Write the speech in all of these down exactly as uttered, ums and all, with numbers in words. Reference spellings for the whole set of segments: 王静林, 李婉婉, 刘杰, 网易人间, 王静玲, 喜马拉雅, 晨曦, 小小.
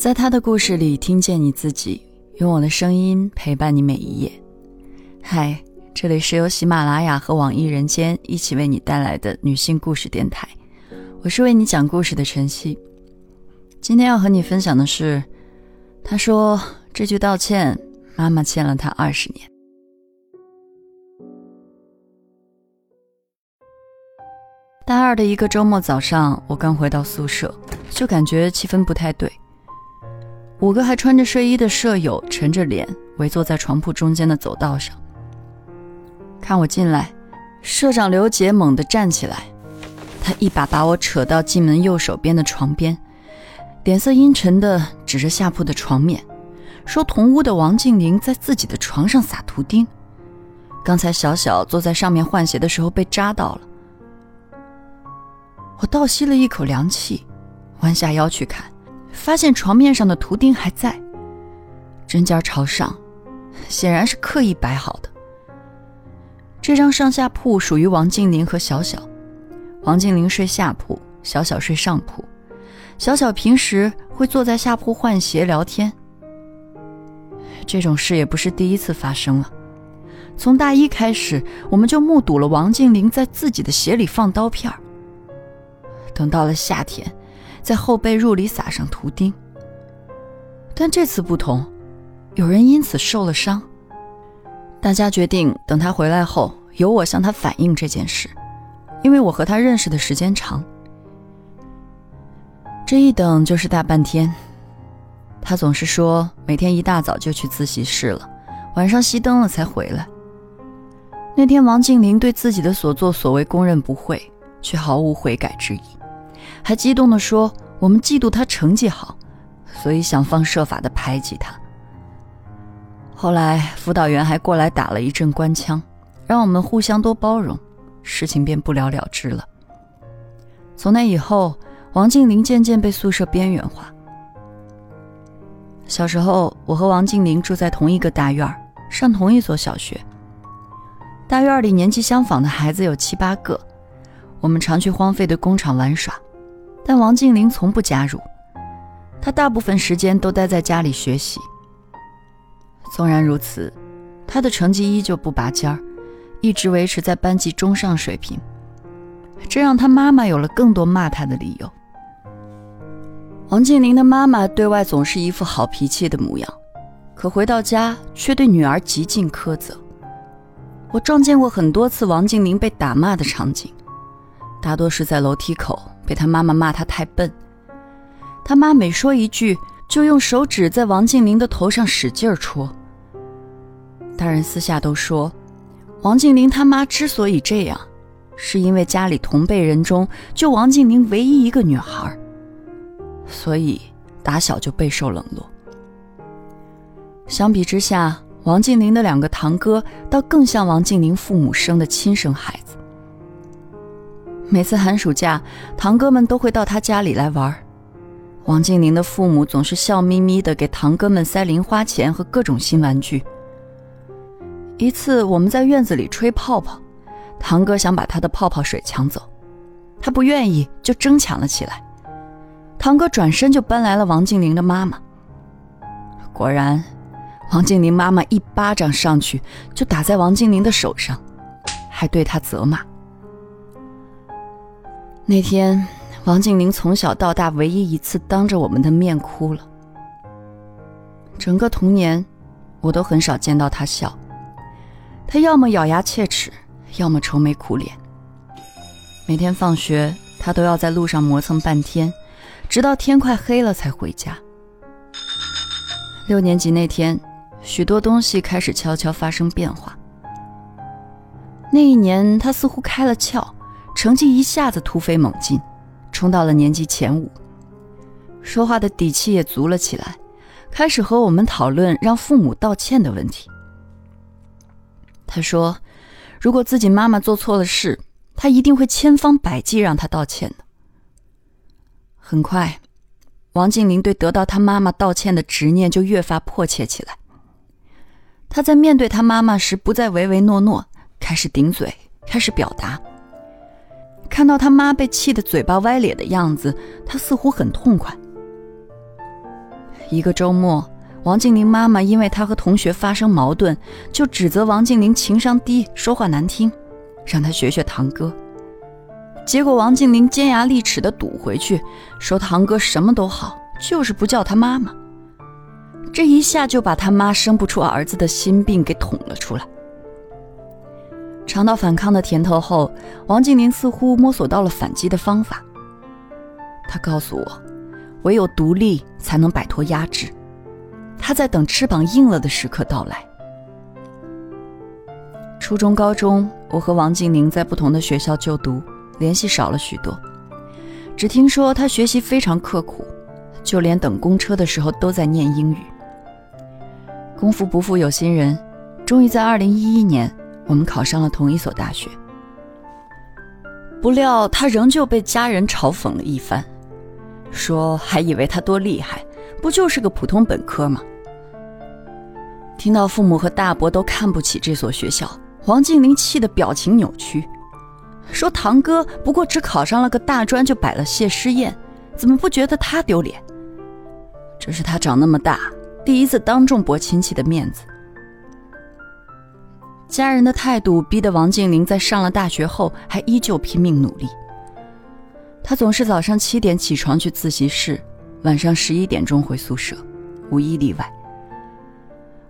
在他的故事里听见你自己，用我的声音陪伴你每一夜。嗨，这里是由喜马拉雅和网易人间一起为你带来的女性故事电台，我是为你讲故事的晨曦。今天要和你分享的是，他说这句道歉，妈妈欠了他二十年。大二的一个周末早上，我刚回到宿舍，就感觉气氛不太对。五个还穿着睡衣的舍友沉着脸围坐在床铺中间的走道上，看我进来，社长刘杰猛地站起来，他一把把我扯到进门右手边的床边，脸色阴沉地指着下铺的床面，说同屋的王静玲在自己的床上撒图钉，刚才小小坐在上面换鞋的时候被扎到了。我倒吸了一口凉气，弯下腰去看，发现床面上的图钉还在，针尖朝上，显然是刻意摆好的。这张上下铺属于王静玲和小小，王静玲睡下铺，小小睡上铺。小小平时会坐在下铺换鞋聊天。这种事也不是第一次发生了，从大一开始，我们就目睹了王静玲在自己的鞋里放刀片儿。等到了夏天，在后备褥里撒上图钉。但这次不同，有人因此受了伤。大家决定等他回来后，由我向他反映这件事，因为我和他认识的时间长。这一等就是大半天，他总是说每天一大早就去自习室了，晚上熄灯了才回来。那天王静玲对自己的所作所为供认不讳，却毫无悔改之意，还激动地说我们嫉妒他成绩好，所以想方设法地排挤他。后来辅导员还过来打了一阵官腔，让我们互相多包容，事情便不了了之了。从那以后，王静玲渐渐被宿舍边缘化。小时候，我和王静玲住在同一个大院，上同一所小学。大院里年纪相仿的孩子有七八个，我们常去荒废的工厂玩耍，但王静玲从不加入，她大部分时间都待在家里学习。纵然如此，她的成绩依旧不拔尖儿，一直维持在班级中上水平，这让她妈妈有了更多骂她的理由。王静玲的妈妈对外总是一副好脾气的模样，可回到家却对女儿极尽苛责。我撞见过很多次王静玲被打骂的场景，大多是在楼梯口被他妈妈骂他太笨，他妈每说一句就用手指在王静玲的头上使劲戳。大人私下都说，王静玲他妈之所以这样，是因为家里同辈人中就王静玲唯一一个女孩，所以打小就备受冷落。相比之下，王静玲的两个堂哥倒更像王静玲父母生的亲生孩子。每次寒暑假，堂哥们都会到他家里来玩，王静玲的父母总是笑眯眯地给堂哥们塞零花钱和各种新玩具。一次我们在院子里吹泡泡，堂哥想把他的泡泡水抢走，他不愿意就争抢了起来，堂哥转身就搬来了王静玲的妈妈。果然，王静玲妈妈一巴掌上去就打在王静玲的手上，还对他责骂。那天，王静玲从小到大唯一一次当着我们的面哭了。整个童年，我都很少见到她笑，她要么咬牙切齿，要么愁眉苦脸。每天放学，她都要在路上磨蹭半天，直到天快黑了才回家。六年级那天，许多东西开始悄悄发生变化。那一年，她似乎开了窍，成绩一下子突飞猛进，冲到了年级前五，说话的底气也足了起来，开始和我们讨论让父母道歉的问题。他说，如果自己妈妈做错了事，他一定会千方百计让她道歉的。很快，王静玲对得到她妈妈道歉的执念就越发迫切起来。她在面对她妈妈时，不再唯唯诺诺，开始顶嘴，开始表达。看到他妈被气得嘴巴歪咧的样子，他似乎很痛快。一个周末，王静玲妈妈因为她和同学发生矛盾，就指责王静玲情商低，说话难听，让她学学堂哥。结果王静玲尖牙利齿地堵回去，说堂哥什么都好，就是不叫他妈妈。这一下就把他妈生不出儿子的心病给捅了出来。尝到反抗的甜头后，王静玲似乎摸索到了反击的方法。她告诉我，唯有独立才能摆脱压制，她在等翅膀硬了的时刻到来。初中高中，我和王静玲在不同的学校就读，联系少了许多，只听说她学习非常刻苦，就连等公车的时候都在念英语。功夫不负有心人，终于在二零一一年，我们考上了同一所大学。不料她仍旧被家人嘲讽了一番，说还以为她多厉害，不就是个普通本科吗？听到父母和大伯都看不起这所学校，王静玲气得表情扭曲，说堂哥不过只考上了个大专就摆了谢师宴，怎么不觉得他丢脸？这是他长那么大第一次当众驳亲戚的面子。家人的态度逼得王静玲在上了大学后还依旧拼命努力。她总是早上七点起床去自习室，晚上十一点钟回宿舍，无一例外。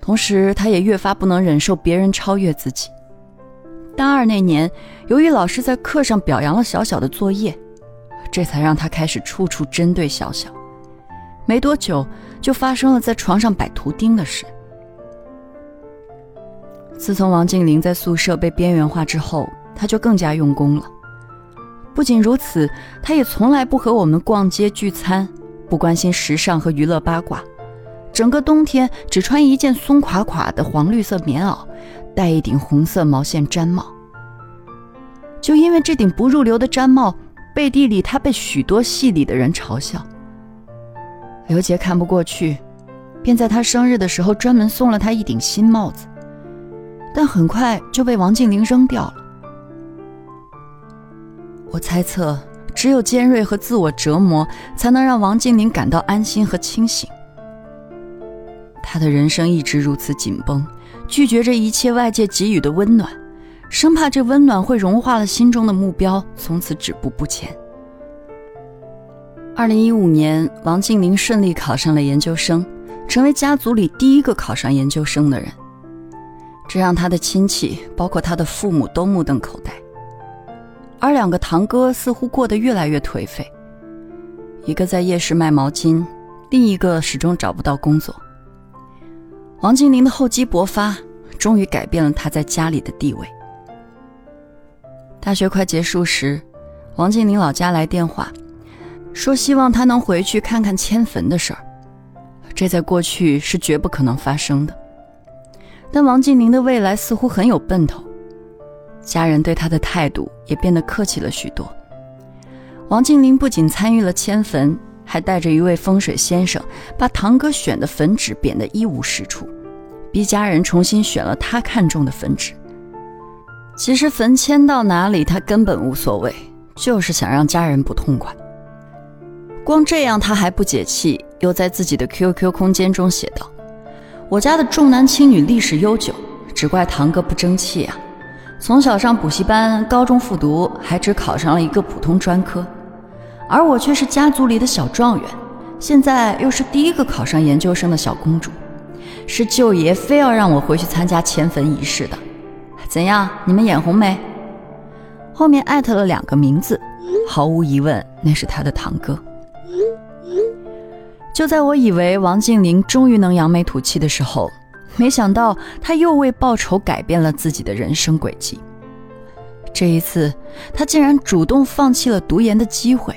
同时她也越发不能忍受别人超越自己。大二那年，由于老师在课上表扬了小小的作业，这才让他开始处处针对小小。没多久就发生了在床上摆图钉的事。自从王静玲在宿舍被边缘化之后，他就更加用功了。不仅如此，他也从来不和我们逛街聚餐，不关心时尚和娱乐八卦，整个冬天只穿一件松垮垮的黄绿色棉袄，戴一顶红色毛线毡帽。就因为这顶不入流的毡帽，背地里他被许多系里的人嘲笑。刘杰看不过去，便在他生日的时候专门送了他一顶新帽子，但很快就被王静玲扔掉了。我猜测，只有尖锐和自我折磨才能让王静玲感到安心和清醒。他的人生一直如此紧绷，拒绝着一切外界给予的温暖，生怕这温暖会融化了心中的目标，从此止步不前。二零一五年，王静玲顺利考上了研究生，成为家族里第一个考上研究生的人，这让他的亲戚包括他的父母都目瞪口呆。而两个堂哥似乎过得越来越颓废，一个在夜市卖毛巾，另一个始终找不到工作。王静玲的厚积薄发，终于改变了她在家里的地位。大学快结束时，王静玲老家来电话，说希望她能回去看看迁坟的事儿，这在过去是绝不可能发生的。但王静玲的未来似乎很有奔头，家人对她的态度也变得客气了许多。王静玲不仅参与了迁坟，还带着一位风水先生把堂哥选的坟址贬得一无是处，逼家人重新选了他看中的坟址。其实坟迁到哪里他根本无所谓，就是想让家人不痛快。光这样他还不解气，又在自己的 Q Q 空间中写道，我家的重男轻女历史悠久，只怪堂哥不争气啊，从小上补习班，高中复读，还只考上了一个普通专科，而我却是家族里的小状元，现在又是第一个考上研究生的小公主，是舅爷非要让我回去参加迁坟仪式的。怎样，你们眼红没？后面艾特了两个名字，毫无疑问那是他的堂哥。就在我以为王静玲终于能扬眉吐气的时候，没想到他又为报仇改变了自己的人生轨迹。这一次他竟然主动放弃了读研的机会。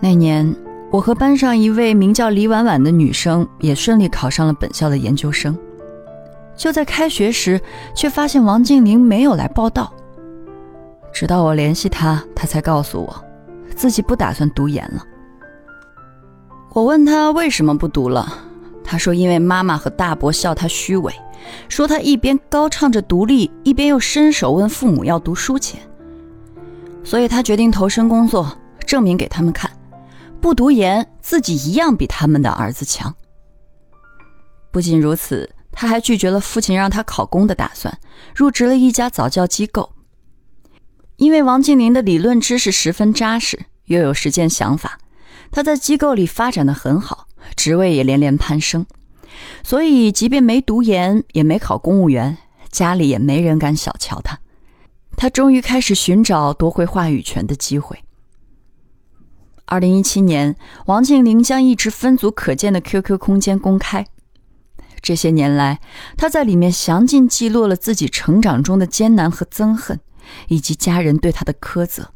那年，我和班上一位名叫李婉婉的女生也顺利考上了本校的研究生。就在开学时，却发现王静玲没有来报到。直到我联系她，她才告诉我，自己不打算读研了。我问她为什么不读了，她说因为妈妈和大伯笑她虚伪，说她一边高唱着独立，一边又伸手问父母要读书钱，所以她决定投身工作，证明给他们看。不读研，自己一样比他们的儿子强。不仅如此，他还拒绝了父亲让他考公的打算，入职了一家早教机构。因为王静林的理论知识十分扎实，又有实践想法，他在机构里发展得很好，职位也连连攀升。所以即便没读研，也没考公务员，家里也没人敢小瞧他。他终于开始寻找夺回话语权的机会。二零一七年，王静林将一直分组可见的 Q Q 空间公开。这些年来，他在里面详尽记录了自己成长中的艰难和憎恨，以及家人对他的苛责。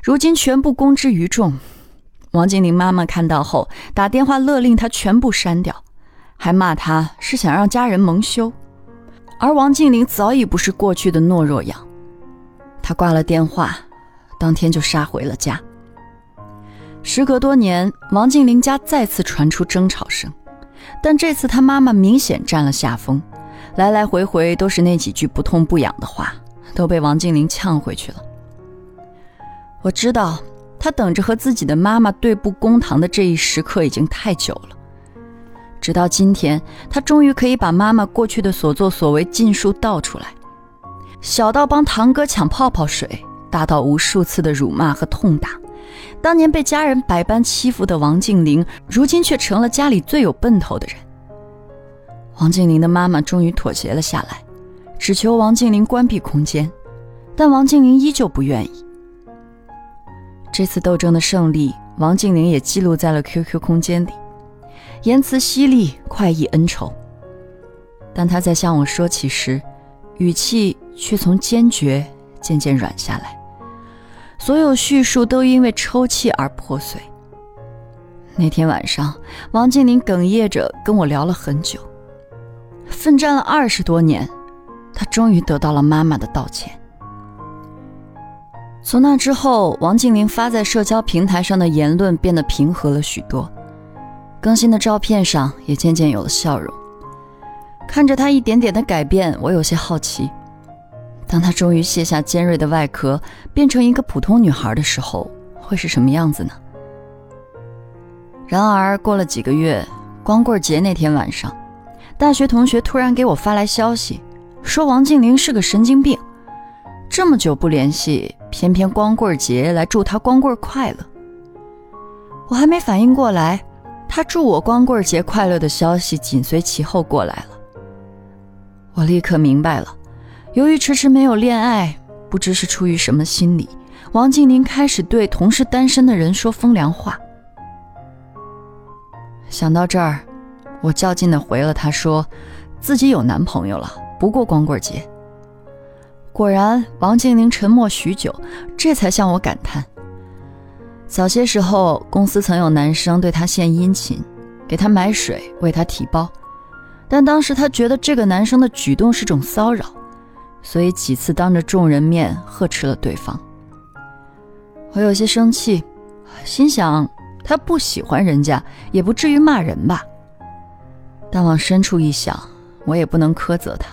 如今全部公之于众，王静林妈妈看到后，打电话勒令他全部删掉，还骂他是想让家人蒙羞。而王静林早已不是过去的懦弱样，他挂了电话，当天就杀回了家。时隔多年，王静林家再次传出争吵声，但这次他妈妈明显占了下风，来来回回都是那几句不痛不痒的话，都被王静林呛回去了。我知道，他等着和自己的妈妈对簿公堂的这一时刻已经太久了。直到今天，他终于可以把妈妈过去的所作所为尽数道出来，小到帮堂哥抢泡泡水，大到无数次的辱骂和痛打。当年被家人百般欺负的王静林，如今却成了家里最有奔头的人。王静林的妈妈终于妥协了下来，只求王静林关闭空间，但王静林依旧不愿意。这次斗争的胜利，王静林也记录在了 Q Q 空间里，言辞犀利，快意恩仇。但他在向我说起时，语气却从坚决渐渐软下来，所有叙述都因为抽泣而破碎。那天晚上，王静林哽咽着跟我聊了很久。奋战了二十多年，他终于得到了妈妈的道歉。从那之后，王静林发在社交平台上的言论变得平和了许多，更新的照片上也渐渐有了笑容。看着他一点点的改变，我有些好奇。当她终于卸下尖锐的外壳，变成一个普通女孩的时候，会是什么样子呢？然而过了几个月，光棍节那天晚上，大学同学突然给我发来消息，说王静林是个神经病，这么久不联系，偏偏光棍节来祝她光棍快乐。我还没反应过来，她祝我光棍节快乐的消息紧随其后过来了。我立刻明白了，由于迟迟没有恋爱，不知是出于什么心理，王静林开始对同是单身的人说风凉话。想到这儿，我较劲地回了他，说自己有男朋友了，不过光棍节。果然，王静林沉默许久，这才向我感叹，早些时候公司曾有男生对他献殷勤，给他买水，为他提包，但当时他觉得这个男生的举动是种骚扰，所以几次当着众人面呵斥了对方。我有些生气，心想他不喜欢人家也不至于骂人吧。但往深处一想，我也不能苛责他，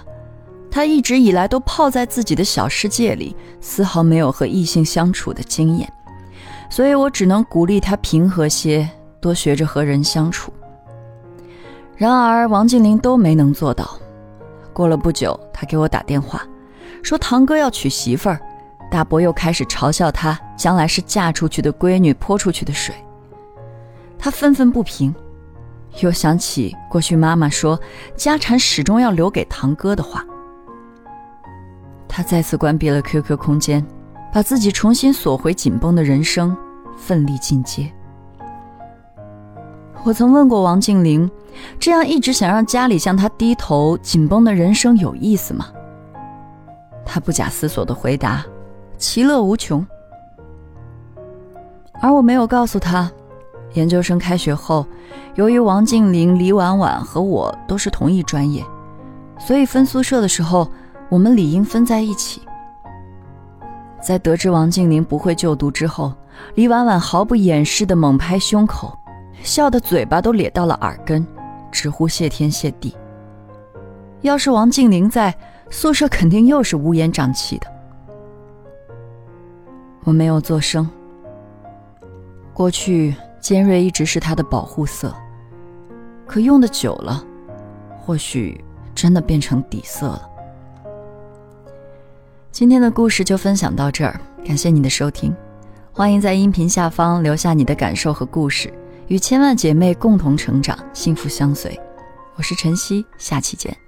他一直以来都泡在自己的小世界里，丝毫没有和异性相处的经验，所以我只能鼓励他平和些，多学着和人相处。然而王静林都没能做到。过了不久，他给我打电话说堂哥要娶媳妇儿，大伯又开始嘲笑他将来是嫁出去的闺女泼出去的水。他愤愤不平，又想起过去妈妈说家产始终要留给堂哥的话。他再次关闭了 Q Q 空间，把自己重新锁回紧绷的人生，奋力进阶。我曾问过王静林，这样一直想让家里向他低头紧绷的人生有意思吗？他不假思索地回答，其乐无穷。而我没有告诉他，研究生开学后，由于王静林、李婉婉和我都是同一专业，所以分宿舍的时候，我们理应分在一起。在得知王静林不会就读之后，李婉婉毫不掩饰地猛拍胸口，笑得嘴巴都咧到了耳根，直呼谢天谢地。要是王静林在，宿舍肯定又是乌烟瘴气的。我没有作声。过去尖锐一直是他的保护色，可用的久了，或许真的变成底色了。今天的故事就分享到这儿，感谢你的收听，欢迎在音频下方留下你的感受和故事，与千万姐妹共同成长，幸福相随。我是晨曦，下期见。